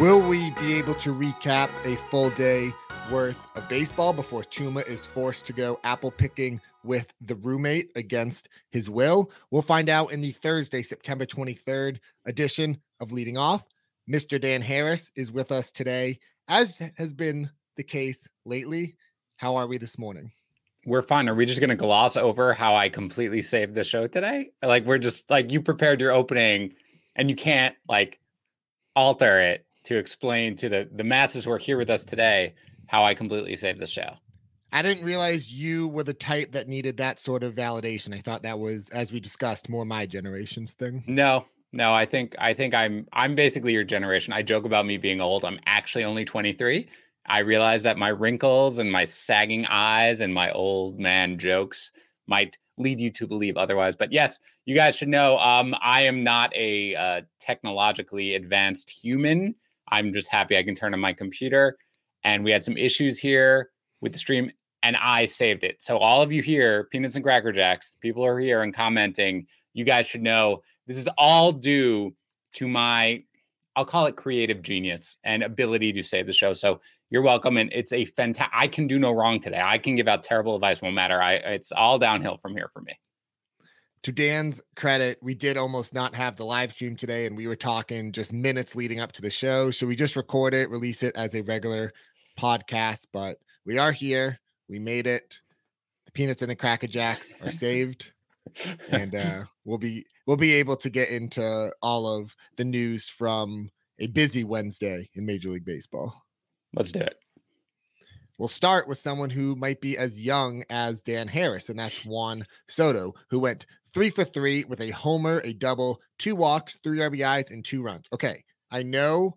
Will we be able to recap a full day worth of baseball before Chuma is forced to go apple picking with the roommate against his will? We'll find out in the Thursday, September 23rd edition of Leading Off. Mr. Dan Harris is with us today, as has been the case lately. How are we this morning? We're fine. Are we just going to gloss over how I completely saved the show today? Like, we're just like, you prepared your opening and you can't like alter it to explain to the masses who are here with us today how I completely saved the show. I didn't realize you were the type that needed that sort of validation. I thought that was, as we discussed, more my generation's thing. No, I think I'm basically your generation. I joke about me being old. I'm actually only 23. I realize that my wrinkles and my sagging eyes and my old man jokes might lead you to believe otherwise. But yes, you guys should know I am not a technologically advanced human. I'm just happy I can turn on my computer. And we had some issues here with the stream, and I saved it. So all of you here, Peanuts and Cracker Jacks, people are here and commenting. You guys should know this is all due to my, I'll call it creative genius and ability to save the show. So you're welcome. And it's a fantastic, I can do no wrong today. I can give out terrible advice. Won't matter. It's all downhill from here for me. To Dan's credit, we did almost not have the live stream today, and we were talking just minutes leading up to the show. Should we just record it, release it as a regular podcast? But we are here. We made it. The Peanuts and the Cracker Jacks are saved. And we'll be able to get into all of the news from a busy Wednesday in Major League Baseball. Let's do it. We'll start with someone who might be as young as Dan Harris, and that's Juan Soto, who went 3-for-3 with a homer, a double, 2 walks, 3 RBIs, and 2 runs. Okay, I know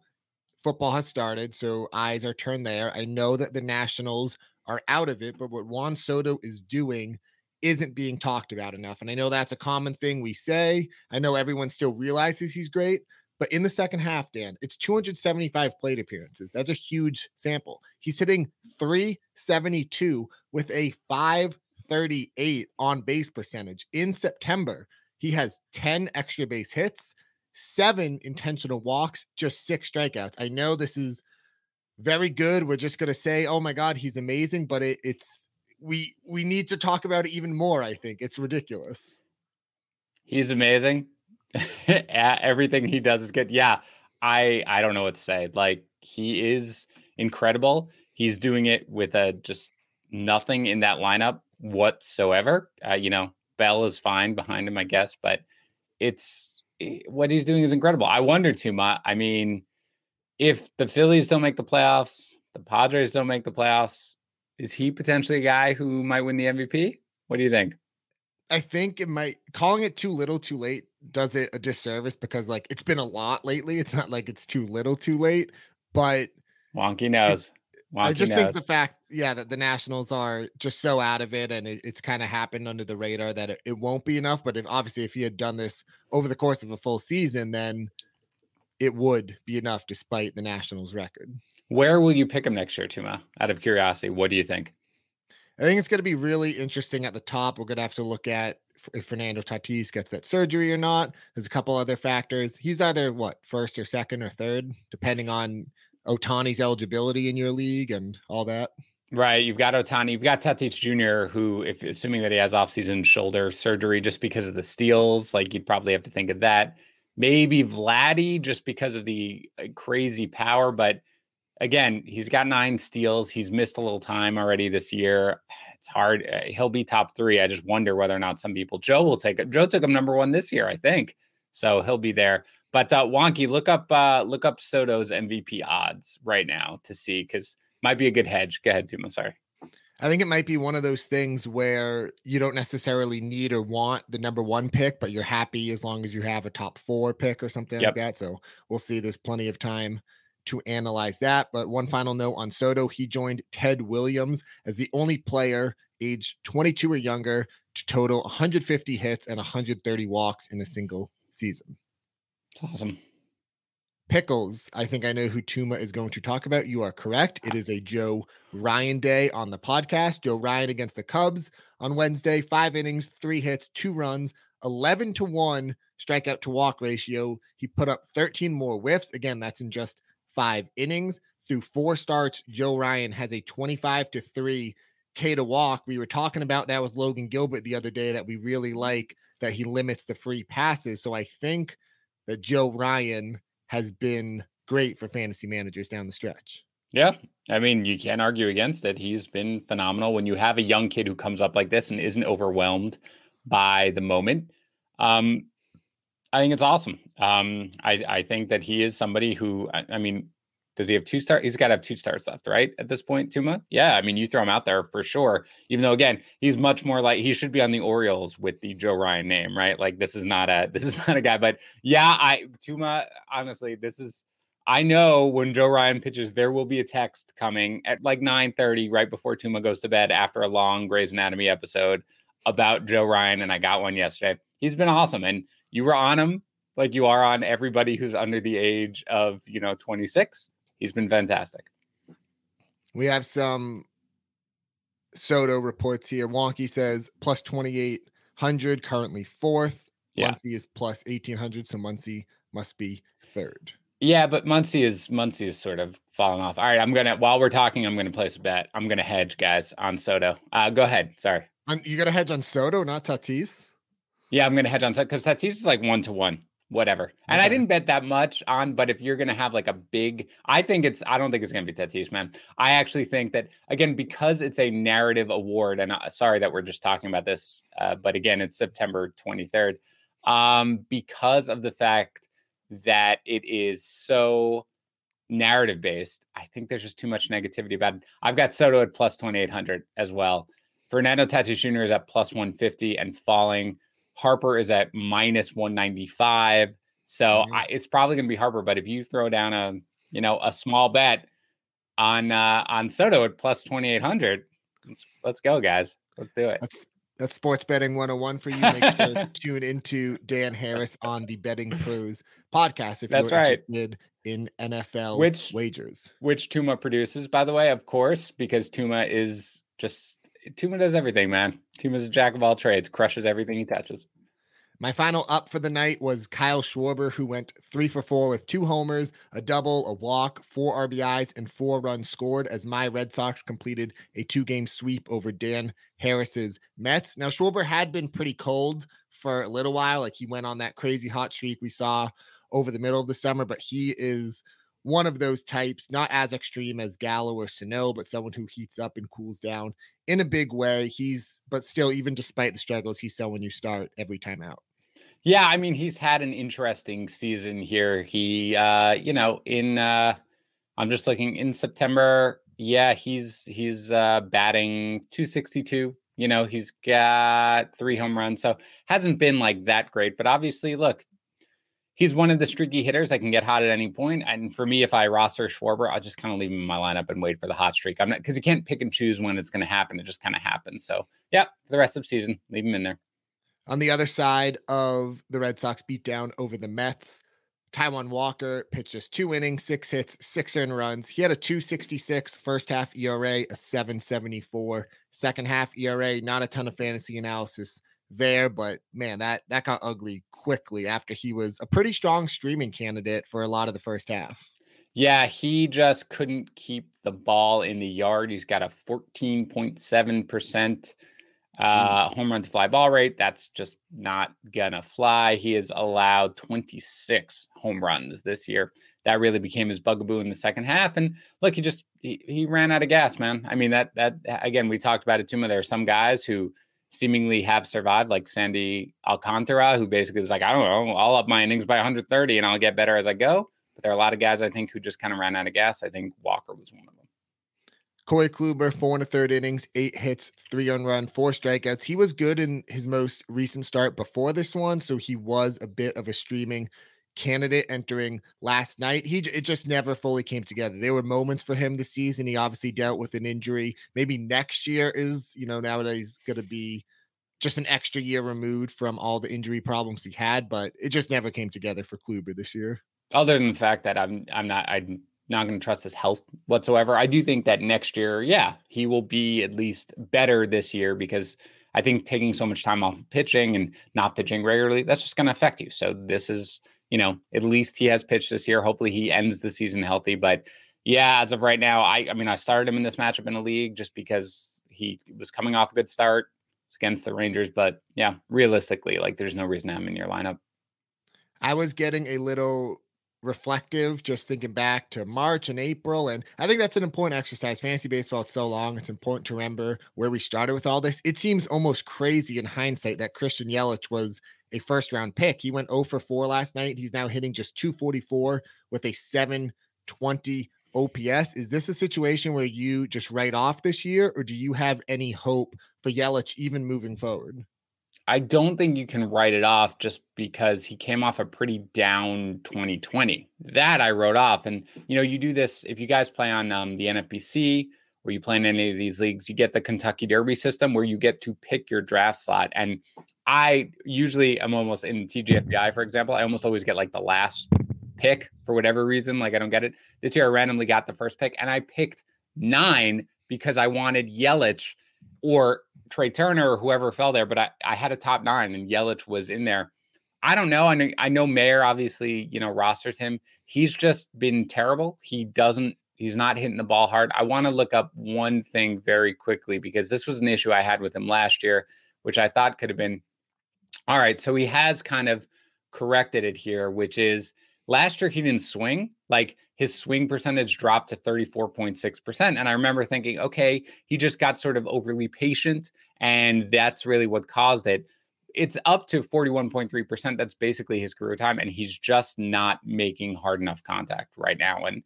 football has started, so eyes are turned there. I know that the Nationals are out of it, but what Juan Soto is doing isn't being talked about enough. And I know that's a common thing we say. I know everyone still realizes he's great, but in the second half, Dan, it's 275 plate appearances. That's a huge sample. He's hitting .372 with a .538 on base percentage. In September, he has 10 extra base hits, 7 intentional walks, just 6 strikeouts. I know this is very good. We're just going to say, oh my God, he's amazing, but we need to talk about it even more. I think it's ridiculous. He's amazing. Everything he does is good. Yeah. I don't know what to say. Like, he is incredible. He's doing it with just nothing in that lineup whatsoever. Bell is fine behind him, I guess, but what he's doing is incredible. I wonder too much. I mean, if the Phillies don't make the playoffs, the Padres don't make the playoffs, is he potentially a guy who might win the MVP? What do you think? I think it might. Calling it too little too late does it a disservice, because like, it's been a lot lately. It's not like it's too little too late, but wonky nose. I just think the fact, that the Nationals are just so out of it, and it's kind of happened under the radar that it won't be enough. But if he had done this over the course of a full season, then it would be enough despite the Nationals record. Where will you pick him next year, Tuma? Out of curiosity, what do you think? I think it's going to be really interesting at the top. We're going to have to look at if Fernando Tatis gets that surgery or not. There's a couple other factors. He's either first or second or third, depending on Ohtani's eligibility in your league and all that. Right. You've got Ohtani. You've got Tatis Jr., who, if assuming that he has offseason shoulder surgery just because of the steals, like, you'd probably have to think of that. Maybe Vladdy just because of the crazy power, but again, he's got 9 steals. He's missed a little time already this year. It's hard. He'll be top 3. I just wonder whether or not some people. Joe will take it. Joe took him number 1 this year, I think. So he'll be there. But Wonky, look up Soto's MVP odds right now to see, because might be a good hedge. Go ahead, Tuma. Sorry. I think it might be one of those things where you don't necessarily need or want the number 1 pick, but you're happy as long as you have a top 4 pick or something like that. So we'll see. There's plenty of time to analyze that. But one final note on Soto, he joined Ted Williams as the only player age 22 or younger to total 150 hits and 130 walks in a single season. That's awesome. Pickles, I think I know who Tuma is going to talk about. You are correct. It is a Joe Ryan day on the podcast. Joe Ryan against the Cubs on Wednesday, 5 innings, 3 hits, 2 runs, 11-1 strikeout to walk ratio. He put up 13 more whiffs. Again, that's in just 5 innings. Through 4 starts, Joe Ryan has a 25-3 K to walk. We were talking about that with Logan Gilbert the other day, that we really like that he limits the free passes. So I think that Joe Ryan has been great for fantasy managers down the stretch. Yeah. I mean, you can't argue against it. He's been phenomenal. When you have a young kid who comes up like this and isn't overwhelmed by the moment, I think it's awesome. I think that he is somebody who, I mean, does he have 2 starts? He's got to have 2 starts left, right? At this point, Tuma? Yeah, I mean, you throw him out there for sure. Even though, again, he's much more like he should be on the Orioles with the Joe Ryan name, right? Like this is not a guy. But yeah, Tuma, honestly, I know when Joe Ryan pitches, there will be a text coming at like 9:30, right before Tuma goes to bed after a long Grey's Anatomy episode about Joe Ryan, and I got one yesterday. He's been awesome, and you were on him like you are on everybody who's under the age of 26. He's been fantastic. We have some Soto reports here. Wonky says plus 2,800, currently 4th. Yeah. Muncy is plus 1,800, so Muncy must be 3rd. Yeah, but Muncy is sort of fallen off. All right, while we're talking, I'm gonna place a bet. I'm gonna hedge, guys, on Soto. Go ahead. Sorry, you gotta hedge on Soto, not Tatis. Yeah, I'm gonna hedge on Soto because Tatis is like 1-to-1, whatever. And okay. I didn't bet that much on, but if you're gonna have like a big, I don't think it's gonna be Tatis, man. I actually think that, again, because it's a narrative award, and sorry that we're just talking about this, but again, it's September 23rd, because of the fact that it is so narrative based. I think there's just too much negativity about it. I've got Soto at plus 2,800 as well. Fernando Tatis Jr. is at plus 150 and falling. Harper is at minus 195. So it's probably going to be Harper. But if you throw down a small bet on Soto at plus 2,800, let's go, guys. Let's do it. That's Sports Betting 101 for you. Make sure to tune into Dan Harris on the Betting Pros podcast if you're interested in NFL wagers. Which Tuma produces, by the way, of course, because Tuma does everything, man. Tuma's a jack of all trades, crushes everything he touches. My final up for the night was Kyle Schwarber, who went 3-for-4 with 2 homers, a double, a walk, 4 RBIs, and 4 runs scored as my Red Sox completed a 2-game sweep over Dan Harris's Mets. Now, Schwarber had been pretty cold for a little while. Like, he went on that crazy hot streak we saw over the middle of the summer, but he is one of those types, not as extreme as Gallo or Sano, but someone who heats up and cools down in a big way. But still, even despite the struggles, he's someone you start every time out. Yeah, I mean, he's had an interesting season here. He, I'm just looking in September. Yeah, he's batting .262. He's got 3 home runs. So hasn't been like that great. But obviously, look, he's one of the streaky hitters that can get hot at any point. And for me, if I roster Schwarber, I'll just kind of leave him in my lineup and wait for the hot streak. Because you can't pick and choose when it's going to happen. It just kind of happens. So, yeah, for the rest of the season, leave him in there. On the other side of the Red Sox beatdown over the Mets, Taijuan Walker pitched just 2 innings, 6 hits, 6 earned runs. He had a 2.66 first half ERA, a 7.74 second half ERA. Not a ton of fantasy analysis there, but man, that got ugly quickly after he was a pretty strong streaming candidate for a lot of the first half. Yeah, he just couldn't keep the ball in the yard. He's got a 14.7% home run to fly ball rate. That's just not gonna fly. He has allowed 26 home runs this year. That really became his bugaboo in the second half. And look, he ran out of gas, man. I mean, that again, we talked about it too much. There are some guys who seemingly have survived, like Sandy Alcantara, who basically was like, I don't know, I'll up my innings by 130 and I'll get better as I go. But there are a lot of guys, I think, who just kind of ran out of gas. I think Walker was one of them. Corey Kluber, 4 1/3 innings, 8 hits, 3 unearned runs, 4 strikeouts. He was good in his most recent start before this one, so he was a bit of a streaming candidate entering last night. It just never fully came together. There were moments for him this season. He obviously dealt with an injury. Maybe next year is, nowadays going to be just an extra year removed from all the injury problems he had, but it just never came together for Kluber this year. Other than the fact that I'm not going to trust his health whatsoever. I do think that next year, yeah, he will be at least better this year, because I think taking so much time off of pitching and not pitching regularly, that's just going to affect you. So this is, you know, at least he has pitched this year. Hopefully he ends the season healthy. But yeah, as of right now, I mean, I started him in this matchup in the league just because he was coming off a good start. It's against the Rangers. But yeah, realistically, like there's no reason to have him in your lineup. I was getting a little reflective, just thinking back to March and April. And I think that's an important exercise. Fantasy baseball, it's so long. It's important to remember where we started with all this. It seems almost crazy in hindsight that Christian Yelich was a first round pick. He went 0 for 4 last night. He's now hitting just .244 with a .720 OPS. Is this a situation where you just write off this year, or do you have any hope for Yelich even moving forward? I don't think you can write it off just because he came off a pretty down 2020. That I wrote off. And, you know, you do this if you guys play on the NFBC or you play in any of these leagues, you get the Kentucky Derby system where you get to pick your draft slot. And I usually am almost in TGFBI, for example. I almost always get like the last pick for whatever reason. Like I don't get it. This year I randomly got the first pick and I picked 9 because I wanted Yelich or Trey Turner or whoever fell there, but I had a top 9 and Yelich was in there. I don't know. I know Mayer obviously, you know, rosters him. He's just been terrible. He's not hitting the ball hard. I want to look up one thing very quickly because this was an issue I had with him last year, which I thought could have been all right. So he has kind of corrected it here, which is last year he didn't swing. Like his swing percentage dropped to 34.6%. And I remember thinking, okay, he just got sort of overly patient. And that's really what caused it. It's up to 41.3%. That's basically his career time. And he's just not making hard enough contact right now. And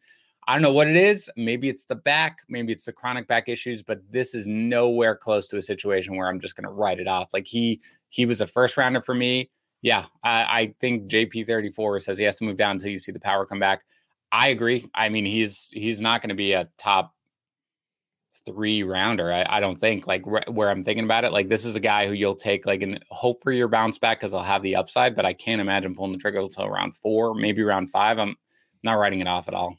I don't know what it is. Maybe it's the back, maybe it's the chronic back issues, but this is nowhere close to a situation where I'm just going to write it off. Like he was a first rounder for me. Yeah. I think JP34 says he has to move down until you see the power come back. I agree. I mean, he's not going to be a top 3 rounder. I don't think like where I'm thinking about it. Like this is a guy who you'll take like and hope for your bounce back because I'll have the upside, but I can't imagine pulling the trigger until round 4, maybe round 5. I'm not writing it off at all.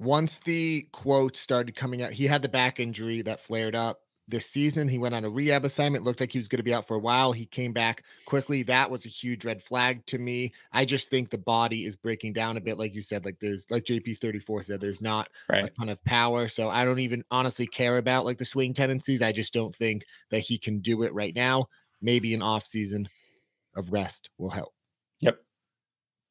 Once the quotes started coming out, he had the back injury that flared up this season. He went on a rehab assignment. Looked like he was going to be out for a while. He came back quickly. That was a huge red flag to me. I just think the body is breaking down a bit. Like you said, like there's like JP34 said, there's not a ton of power. So I don't even honestly care about like the swing tendencies. I just don't think that he can do it right now. Maybe an off season of rest will help. Yep.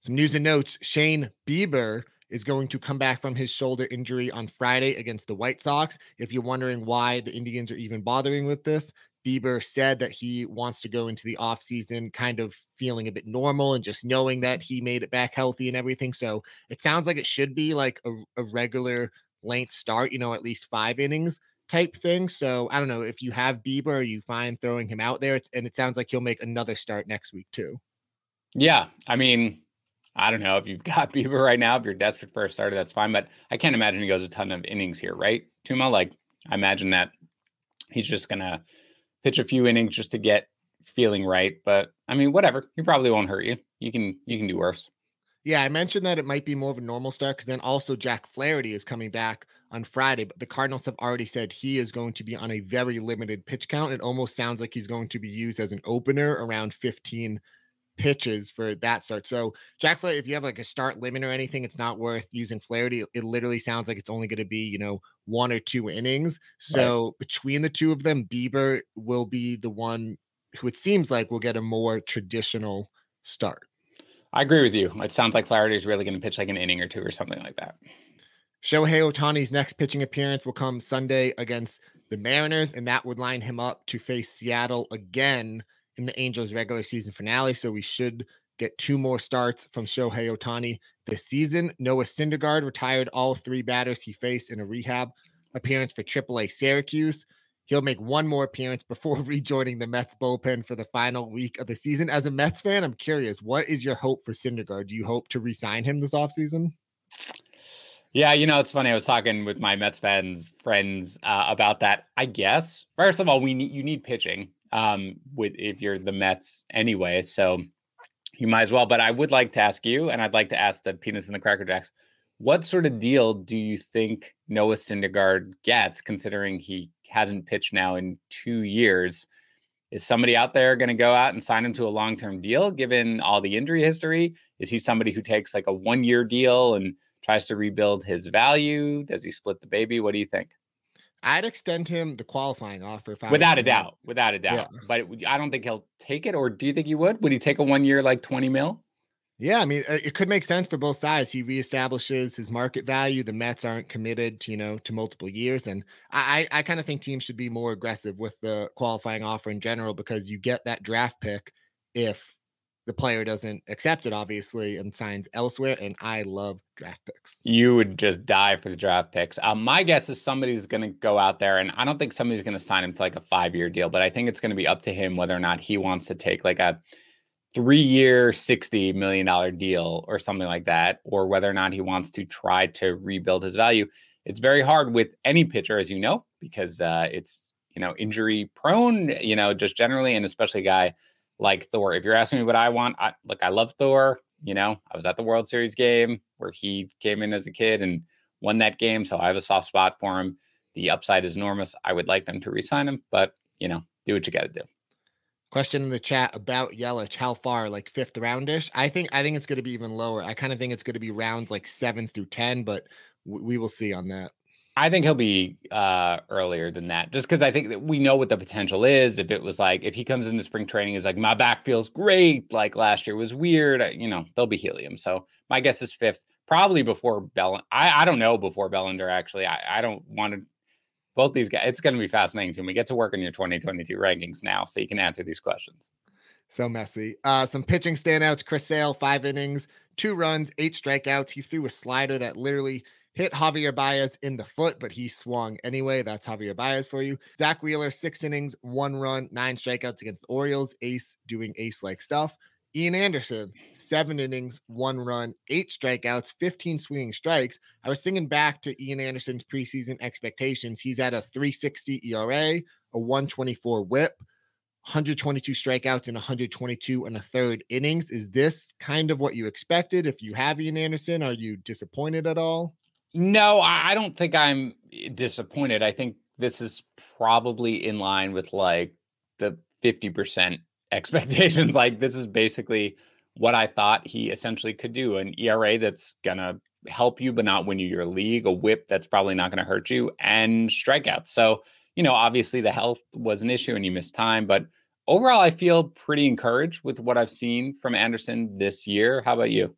Some news and notes. Shane Bieber is going to come back from his shoulder injury on Friday against the White Sox. If you're wondering why the Indians are even bothering with this, Bieber said that he wants to go into the offseason kind of feeling a bit normal and just knowing that he made it back healthy and everything. So it sounds like it should be like a regular length start, you know, at least 5 innings type thing. So I don't know if you have Bieber, are you fine throwing him out there? And it sounds like he'll make another start next week too. Yeah. I mean, I don't know if you've got Bieber right now, if you're desperate for a starter, that's fine. But I can't imagine he goes a ton of innings here, right? Tuma, like I imagine that he's just going to pitch a few innings just to get feeling right. But I mean, whatever. He probably won't hurt you. You can do worse. Yeah, I mentioned that it might be more of a normal start because then also Jack Flaherty is coming back on Friday, but the Cardinals have already said he is going to be on a very limited pitch count. It almost sounds like he's going to be used as an opener around 15 pitches for that start. So Jack Flaherty, if you have like a start limit or anything, it's not worth using Flaherty. It literally sounds like it's only going to be, you know, 1 or 2 innings. So between the two of them, Bieber will be the one who it seems like will get a more traditional start. I agree with you. It sounds like Flaherty is really going to pitch like an inning or 2 or something like that. Shohei Ohtani's next pitching appearance will come Sunday against the Mariners, and that would line him up to face Seattle again in the Angels regular season finale. So we should get 2 more starts from Shohei Ohtani this season. Noah Syndergaard retired all 3 batters he faced in a rehab appearance for AAA Syracuse. He'll make 1 more appearance before rejoining the Mets bullpen for the final week of the season. As a Mets fan, I'm curious, what is your hope for Syndergaard? Do you hope to re-sign him this offseason? Yeah, you know, it's funny. I was talking with my Mets fans, friends about that, I guess. First of all, you need pitching. If you're the Mets anyway, so you might as well. But I would like to ask you, and I'd like to ask the Peanuts and the Cracker Jacks, what sort of deal do you think Noah Syndergaard gets, considering he hasn't pitched now in 2 years? Is somebody out there going to go out and sign him to a long-term deal, given all the injury history? Is he somebody who takes like a one-year deal and tries to rebuild his value? Does he split the baby? What do you think? I'd extend him the qualifying offer. Without a doubt. Yeah. But I don't think he'll take it. Or do you think he would? Would he take a 1 year, like $20 million? Yeah. I mean, it could make sense for both sides. He reestablishes his market value. The Mets aren't committed to, to multiple years. And I kind of think teams should be more aggressive with the qualifying offer in general, because you get that draft pick if the player doesn't accept it, obviously, and signs elsewhere. And I love draft picks. You would just die for the draft picks. My guess is somebody's going to go out there, and I don't think somebody's going to sign him to like a 5-year deal, but I think it's going to be up to him whether or not he wants to take like a 3-year, $60 million deal or something like that, or whether or not he wants to try to rebuild his value. It's very hard with any pitcher, as you know, because it's, injury prone, just generally, and especially a guy like Thor. If you're asking me what I want, I love Thor. I was at the World Series game where he came in as a kid and won that game. So I have a soft spot for him. The upside is enormous. I would like them to re-sign him, but do what you got to do. Question in the chat about Yelich. How far? Like fifth roundish? I think it's going to be even lower. I kind of think it's going to be rounds like 7 through 10, but we will see on that. I think he'll be earlier than that, just because I think that we know what the potential is. If it was like, if he comes into spring training, is like, my back feels great, like last year was weird, there'll be helium. So my guess is fifth, probably before Bellinger. I don't know before Bellinger, actually. I don't want to. Both these guys, it's going to be fascinating to me. Get to work on your 2022 rankings now so you can answer these questions. So messy. Some pitching standouts. Chris Sale, 5 innings, 2 runs, 8 strikeouts. He threw a slider that literally hit Javier Baez in the foot, but he swung anyway. That's Javier Baez for you. Zach Wheeler, 6 innings, 1 run, 9 strikeouts against the Orioles. Ace doing ace-like stuff. Ian Anderson, 7 innings, 1 run, 8 strikeouts, 15 swinging strikes. I was thinking back to Ian Anderson's preseason expectations. He's at a 3.60 ERA, a 1.24 WHIP, 122 strikeouts in 122 1/3 innings. Is this kind of what you expected? If you have Ian Anderson, are you disappointed at all? No, I don't think I'm disappointed. I think this is probably in line with like the 50% expectations. Like, this is basically what I thought he essentially could do. An ERA that's going to help you, but not win you your league, a whip that's probably not going to hurt you, and strikeouts. So, obviously the health was an issue and you missed time, but overall, I feel pretty encouraged with what I've seen from Anderson this year. How about you?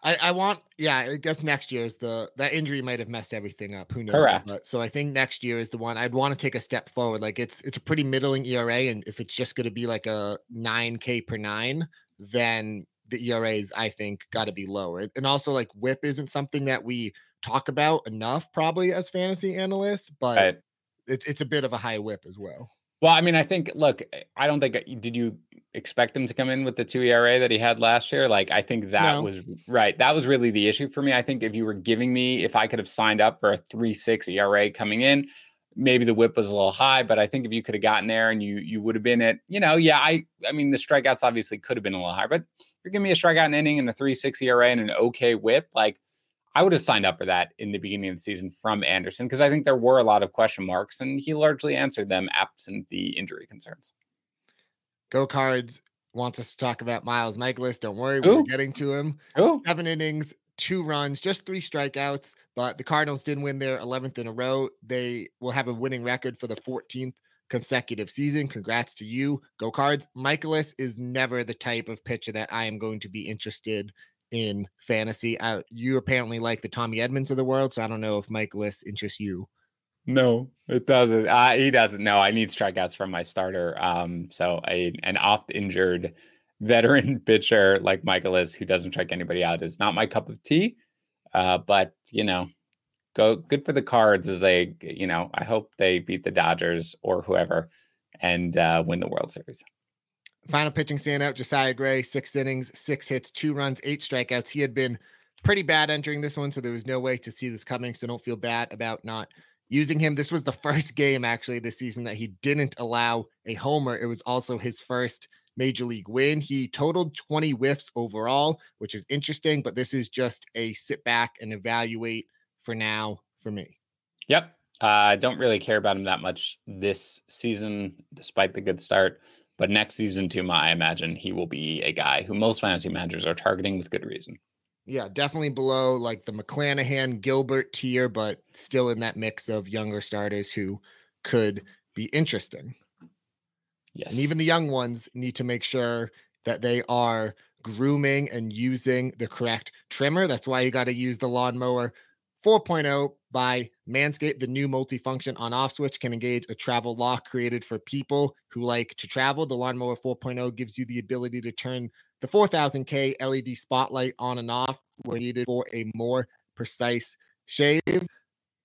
I guess next year is that injury might've messed everything up. Who knows? Correct. But, so I think next year is the one I'd want to take a step forward. Like it's a pretty middling ERA. And if it's just going to be like a 9K per 9, then the ERAs, I think, got to be lower. And also like whip isn't something that we talk about enough probably as fantasy analysts, but right. It's a bit of a high whip as well. Well, I mean, I think, look, I don't think, did you expect him to come in with the 2 ERA that he had last year? Like, I think that was right. That was really the issue for me. I think if I could have signed up for a 3.6 ERA coming in, maybe the whip was a little high, but I think if you could have gotten there and you would have been at, I mean, the strikeouts obviously could have been a little higher, but you're giving me a strikeout inning and a 3.6 ERA and an okay whip. Like, I would have signed up for that in the beginning of the season from Anderson, because I think there were a lot of question marks and he largely answered them absent the injury concerns. Go Cards wants us to talk about Miles Mikolas. Don't worry, we're getting to him. 7 innings, 2 runs, just 3 strikeouts. But the Cardinals didn't win their 11th in a row. They will have a winning record for the 14th consecutive season. Congrats to you, Go Cards. Mikolas is never the type of pitcher that I am going to be interested in fantasy. You apparently like the Tommy Edmonds of the world, so I don't know if Mikolas interests you. No, it doesn't. He doesn't. No, I need strikeouts from my starter. So an oft-injured veteran pitcher like Mikolas who doesn't strike anybody out is not my cup of tea. But, good for the Cards as they, I hope they beat the Dodgers or whoever and win the World Series. Final pitching standout, Josiah Gray, 6 innings, 6 hits, 2 runs, 8 strikeouts. He had been pretty bad entering this one, so there was no way to see this coming. So don't feel bad about not using him. This was the first game actually this season that he didn't allow a homer. It was also his first major league win. He totaled 20 whiffs overall, which is interesting, but this is just a sit back and evaluate for now for me. Yep. I don't really care about him that much this season, despite the good start. But next season, Tuma, I imagine he will be a guy who most fantasy managers are targeting with good reason. Yeah, definitely below like the McClanahan, Gilbert tier, but still in that mix of younger starters who could be interesting. Yes. And even the young ones need to make sure that they are grooming and using the correct trimmer. That's why you got to use the Lawnmower 4.0 by Manscaped. The new multifunction on-off switch can engage a travel lock created for people who like to travel. The Lawnmower 4.0 gives you the ability to turn the 4,000K LED spotlight on and off where needed for a more precise shave.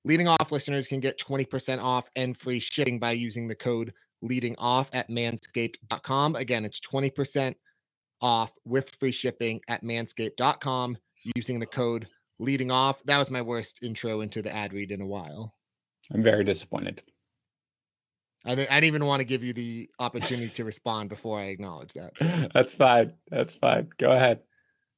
Leading Off listeners can get 20% off and free shipping by using the code Leading Off at manscaped.com. Again, it's 20% off with free shipping at manscaped.com using the code Leading Off. That was my worst intro into the ad read in a while. I'm very disappointed. I didn't even want to give you the opportunity to respond before I acknowledge that. So. That's fine. That's fine. Go ahead.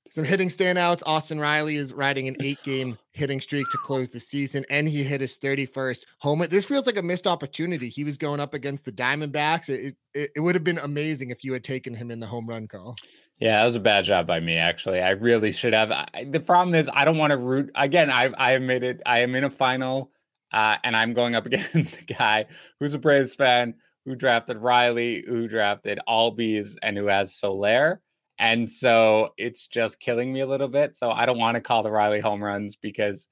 Some hitting standouts. Austin Riley is riding an 8-game hitting streak to close the season, and he hit his 31st homer. This feels like a missed opportunity. He was going up against the Diamondbacks. It would have been amazing if you had taken him in the home run call. Yeah, that was a bad job by me, actually. I really should have. The problem is I don't want to root. Again, I made it. I am in a final, and I'm going up against a guy who's a Braves fan, who drafted Riley, who drafted Albies, and who has Soler. And so it's just killing me a little bit. So I don't want to call the Riley home runs because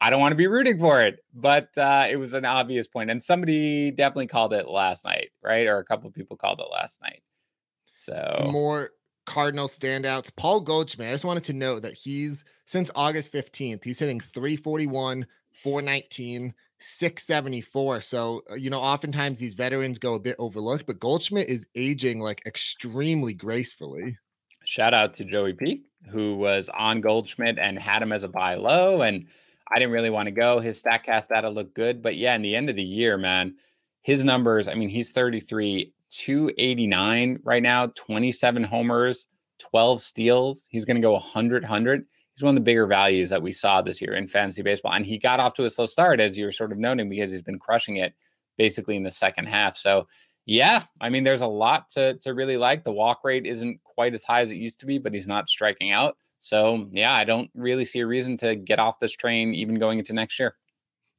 I don't want to be rooting for it. But it was an obvious point. And somebody definitely called it last night, right? Or a couple of people called it last night. So some more Cardinal standouts. Paul Goldschmidt, I just wanted to note that he's, since August 15th, he's hitting 341, 419, 674. So, you know, oftentimes these veterans go a bit overlooked, but Goldschmidt is aging like extremely gracefully. Shout out to Joey P, who was on Goldschmidt and had him as a buy low. And I didn't really want to go. His Statcast data looked good. But yeah, in the end of the year, man, his numbers, I mean, he's 33, 289 right now, 27 homers, 12 steals. He's going to go 100. He's one of the bigger values that we saw this year in fantasy baseball. And he got off to a slow start, as you're sort of noting, because he's been crushing it basically in the second half. So yeah, I mean, there's a lot to really like. The walk rate isn't quite as high as it used to be, but he's not striking out. So yeah, I don't really see a reason to get off this train even going into next year.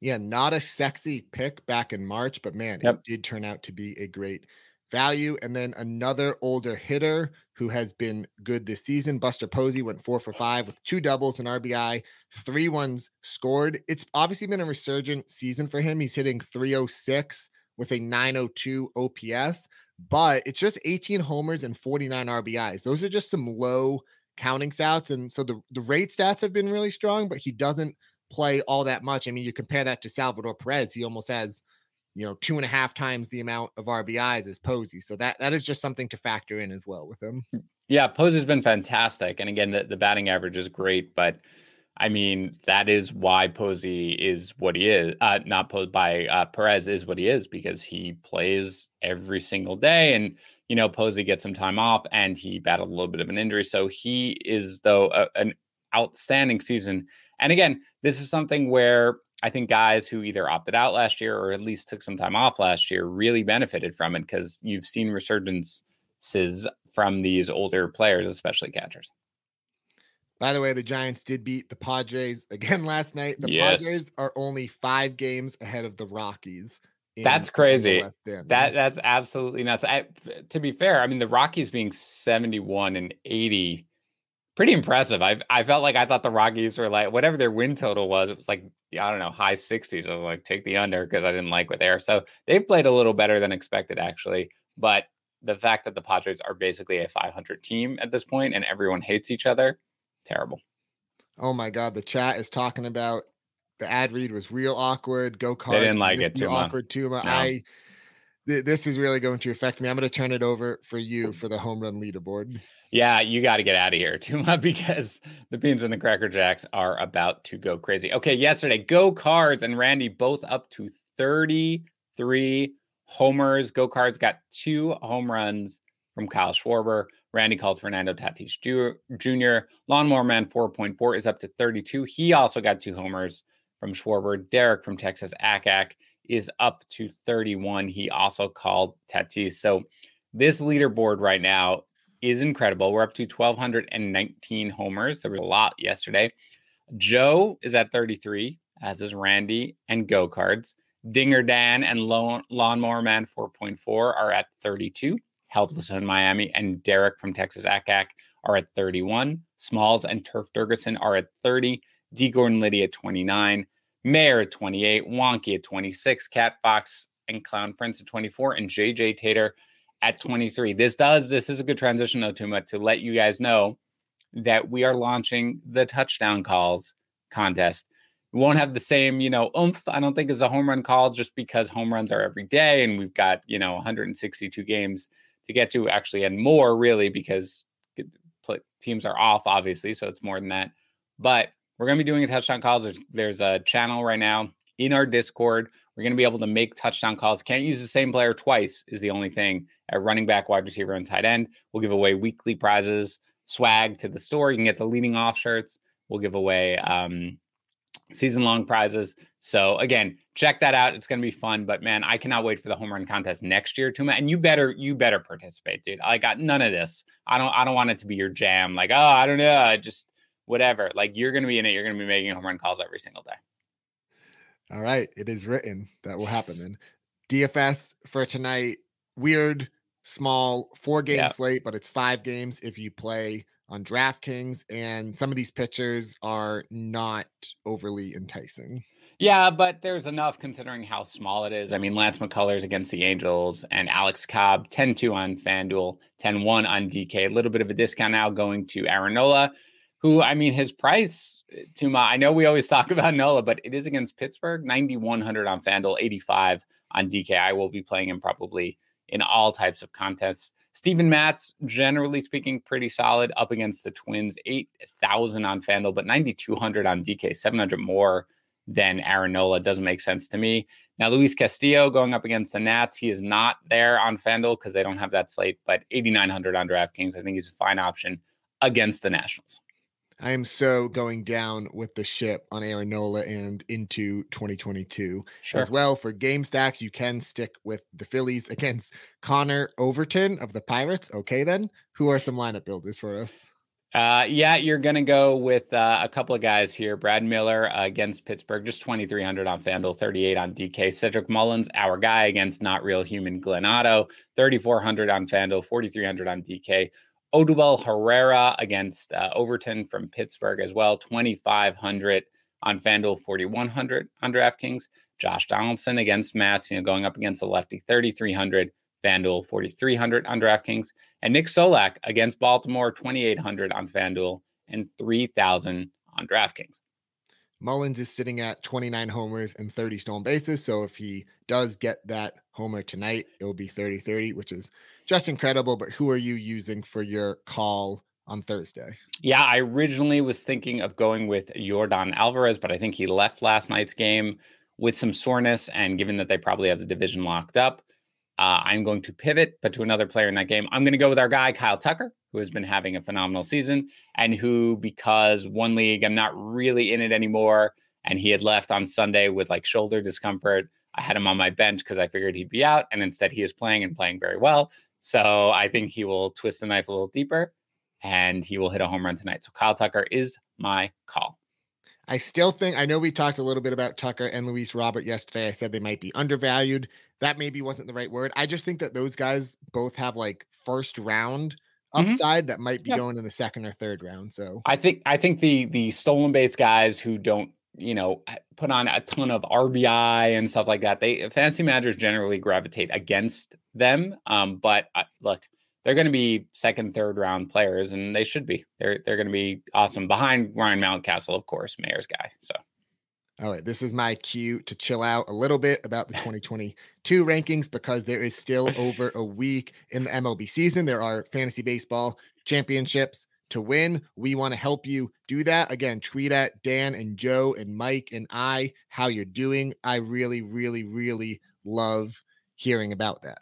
Yeah, not a sexy pick back in March, but man, It did turn out to be a great value. And then another older hitter who has been good this season, Buster Posey, went 4 for 5 with 2 doubles, an RBI, 3 runs scored. It's obviously been a resurgent season for him. He's hitting 306. with a 902 OPS, but it's just 18 homers and 49 RBIs. Those are just some low counting stats. And so the rate stats have been really strong, but he doesn't play all that much. I mean, you compare that to Salvador Perez. He almost has, 2.5 times the amount of RBIs as Posey. So that is just something to factor in as well with him. Yeah, Posey's been fantastic. And again, the batting average is great, but I mean, that is why Posey is what he is, Perez is what he is, because he plays every single day. And, Posey gets some time off and he battled a little bit of an injury. So he is, though, an outstanding season. And again, this is something where I think guys who either opted out last year or at least took some time off last year really benefited from it, because you've seen resurgences from these older players, especially catchers. By the way, the Giants did beat the Padres again last night. The Padres are only 5 games ahead of the Rockies. That's crazy. That's absolutely nuts. To be fair, I mean, the Rockies being 71 and 80, pretty impressive. I felt like I thought the Rockies were like, whatever their win total was, it was like, I don't know, high 60s. I was like, take the under, because I didn't like what they are. So they've played a little better than expected, actually. But the fact that the Padres are basically a 500 team at this point and everyone hates each other, terrible. Oh my God. The chat is talking about the ad read was real awkward. Go Card. They didn't like it too awkward too much. No. This is really going to affect me. I'm going to turn it over for you for the home run leaderboard. Yeah, you got to get out of here, Tuma, because the Beans and the Cracker Jacks are about to go crazy. Okay, yesterday, Go Cards and Randy both up to 33 homers. Go Cards got 2 home runs from Kyle Schwarber. Randy called Fernando Tatis Jr. Lawnmower Man 4.4 is up to 32. He also got 2 homers from Schwarber. Derek from Texas, Akak, is up to 31. He also called Tatis. So This leaderboard right now is incredible. We're up to 1,219 homers. There was a lot yesterday. Joe is at 33, as is Randy and Go Cards. Dinger Dan and Lawnmower Man 4.4 are at 32. Helpless in Miami and Derek from Texas ACAC are at 31. Smalls and Turf Durgerson are at 30. D. Gordon Liddy at 29. Mayer at 28. Wonky at 26. Cat Fox and Clown Prince at 24. And JJ Tater at 23. This is a good transition, though, Tuma, to let you guys know that we are launching the Touchdown Calls contest. We won't have the same, oomph, I don't think, as a home run call, just because home runs are every day. And we've got, 162 games to get to, actually, and more, really, because teams are off, obviously. So it's more than that. But we're going to be doing a touchdown calls. There's a channel right now in our Discord. We're going to be able to make touchdown calls. Can't use the same player twice is the only thing. At running back, wide receiver, and tight end. We'll give away weekly prizes, swag to the store. You can get the Leading Off shirts. We'll give away season-long prizes. So, again, check that out. It's going to be fun. But, man, I cannot wait for the home run contest next year, Tuma. And you better participate, dude. I got none of this. I don't want it to be your jam. Like, oh, I don't know. I just whatever. Like, you're going to be in it. You're going to be making home run calls every single day. All right. It is written. That will happen then. DFS for tonight. Weird, small, 4-game slate, but it's 5 games if you play on DraftKings, and some of these pitchers are not overly enticing. Yeah, but there's enough considering how small it is. I mean, Lance McCullers against the Angels and Alex Cobb, 10-2 on FanDuel, 10-1 on DK. A little bit of a discount now going to Aaron Nola, who, I mean, his price, Tuma, I know we always talk about Nola, but it is against Pittsburgh, 9,100 on FanDuel, 85 on DK. I will be playing him probably in all types of contests. Steven Matz, generally speaking, pretty solid up against the Twins, 8,000 on FanDuel, but 9,200 on DK, 700 more than Aaron Nola. Doesn't make sense to me. Now, Luis Castillo going up against the Nats. He is not there on FanDuel because they don't have that slate, but 8,900 on DraftKings. I think he's a fine option against the Nationals. I am so going down with the ship on Aaron Nola and into 2022 as well. For game stacks, you can stick with the Phillies against Connor Overton of the Pirates. Okay, then. Who are some lineup builders for us? You're going to go with a couple of guys here. Brad Miller against Pittsburgh, just 2,300 on FanDuel, 38 on DK. Cedric Mullins, our guy against Not Real Human Glenado, 3,400 on FanDuel, 4,300 on DK. Odubel Herrera against Overton from Pittsburgh as well, 2,500 on FanDuel, 4,100 on DraftKings. Josh Donaldson against Matz, going up against the lefty, 3,300 FanDuel, 4,300 on DraftKings. And Nick Solak against Baltimore, 2,800 on FanDuel and 3,000 on DraftKings. Mullins is sitting at 29 homers and 30 stolen bases. So if he does get that homer tonight, it'll be 30-30, which is just incredible. But who are you using for your call on Thursday? Yeah, I originally was thinking of going with Jordan Alvarez, but I think he left last night's game with some soreness. And given that they probably have the division locked up, I'm going to pivot, but to another player in that game. I'm going to go with our guy, Kyle Tucker, who has been having a phenomenal season and who, because one league, I'm not really in it anymore. And he had left on Sunday with shoulder discomfort. I had him on my bench because I figured he'd be out. And instead he is playing and playing very well. So I think he will twist the knife a little deeper and he will hit a home run tonight. So Kyle Tucker is my call. I still think, I know we talked a little bit about Tucker and Luis Robert yesterday. I said they might be undervalued. That maybe wasn't the right word. I just think that those guys both have first round upside that might be going in the second or third round. So I think the stolen base guys who don't, put on a ton of RBI and stuff like that, fantasy managers generally gravitate against them. But look, they're going to be second, third round players, and they should be. They're going to be awesome behind Ryan Mountcastle, of course, Mayer's guy. So. All right, this is my cue to chill out a little bit about the 2022 rankings because there is still over a week in the MLB season. There are fantasy baseball championships to win. We want to help you do that. Again, tweet at Dan and Joe and Mike and I how you're doing. I really, really, really love hearing about that.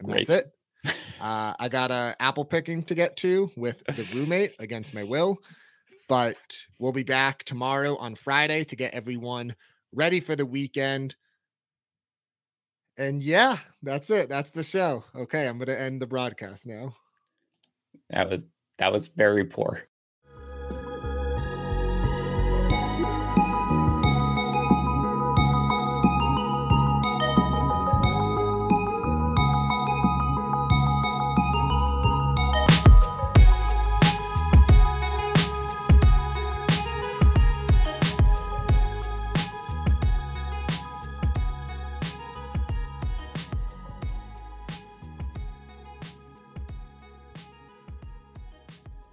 And great. That's it. I got apple picking to get to with the roommate against my will. But we'll be back tomorrow on Friday to get everyone ready for the weekend. And yeah, that's it. That's the show. Okay, I'm going to end the broadcast now. That was very poor.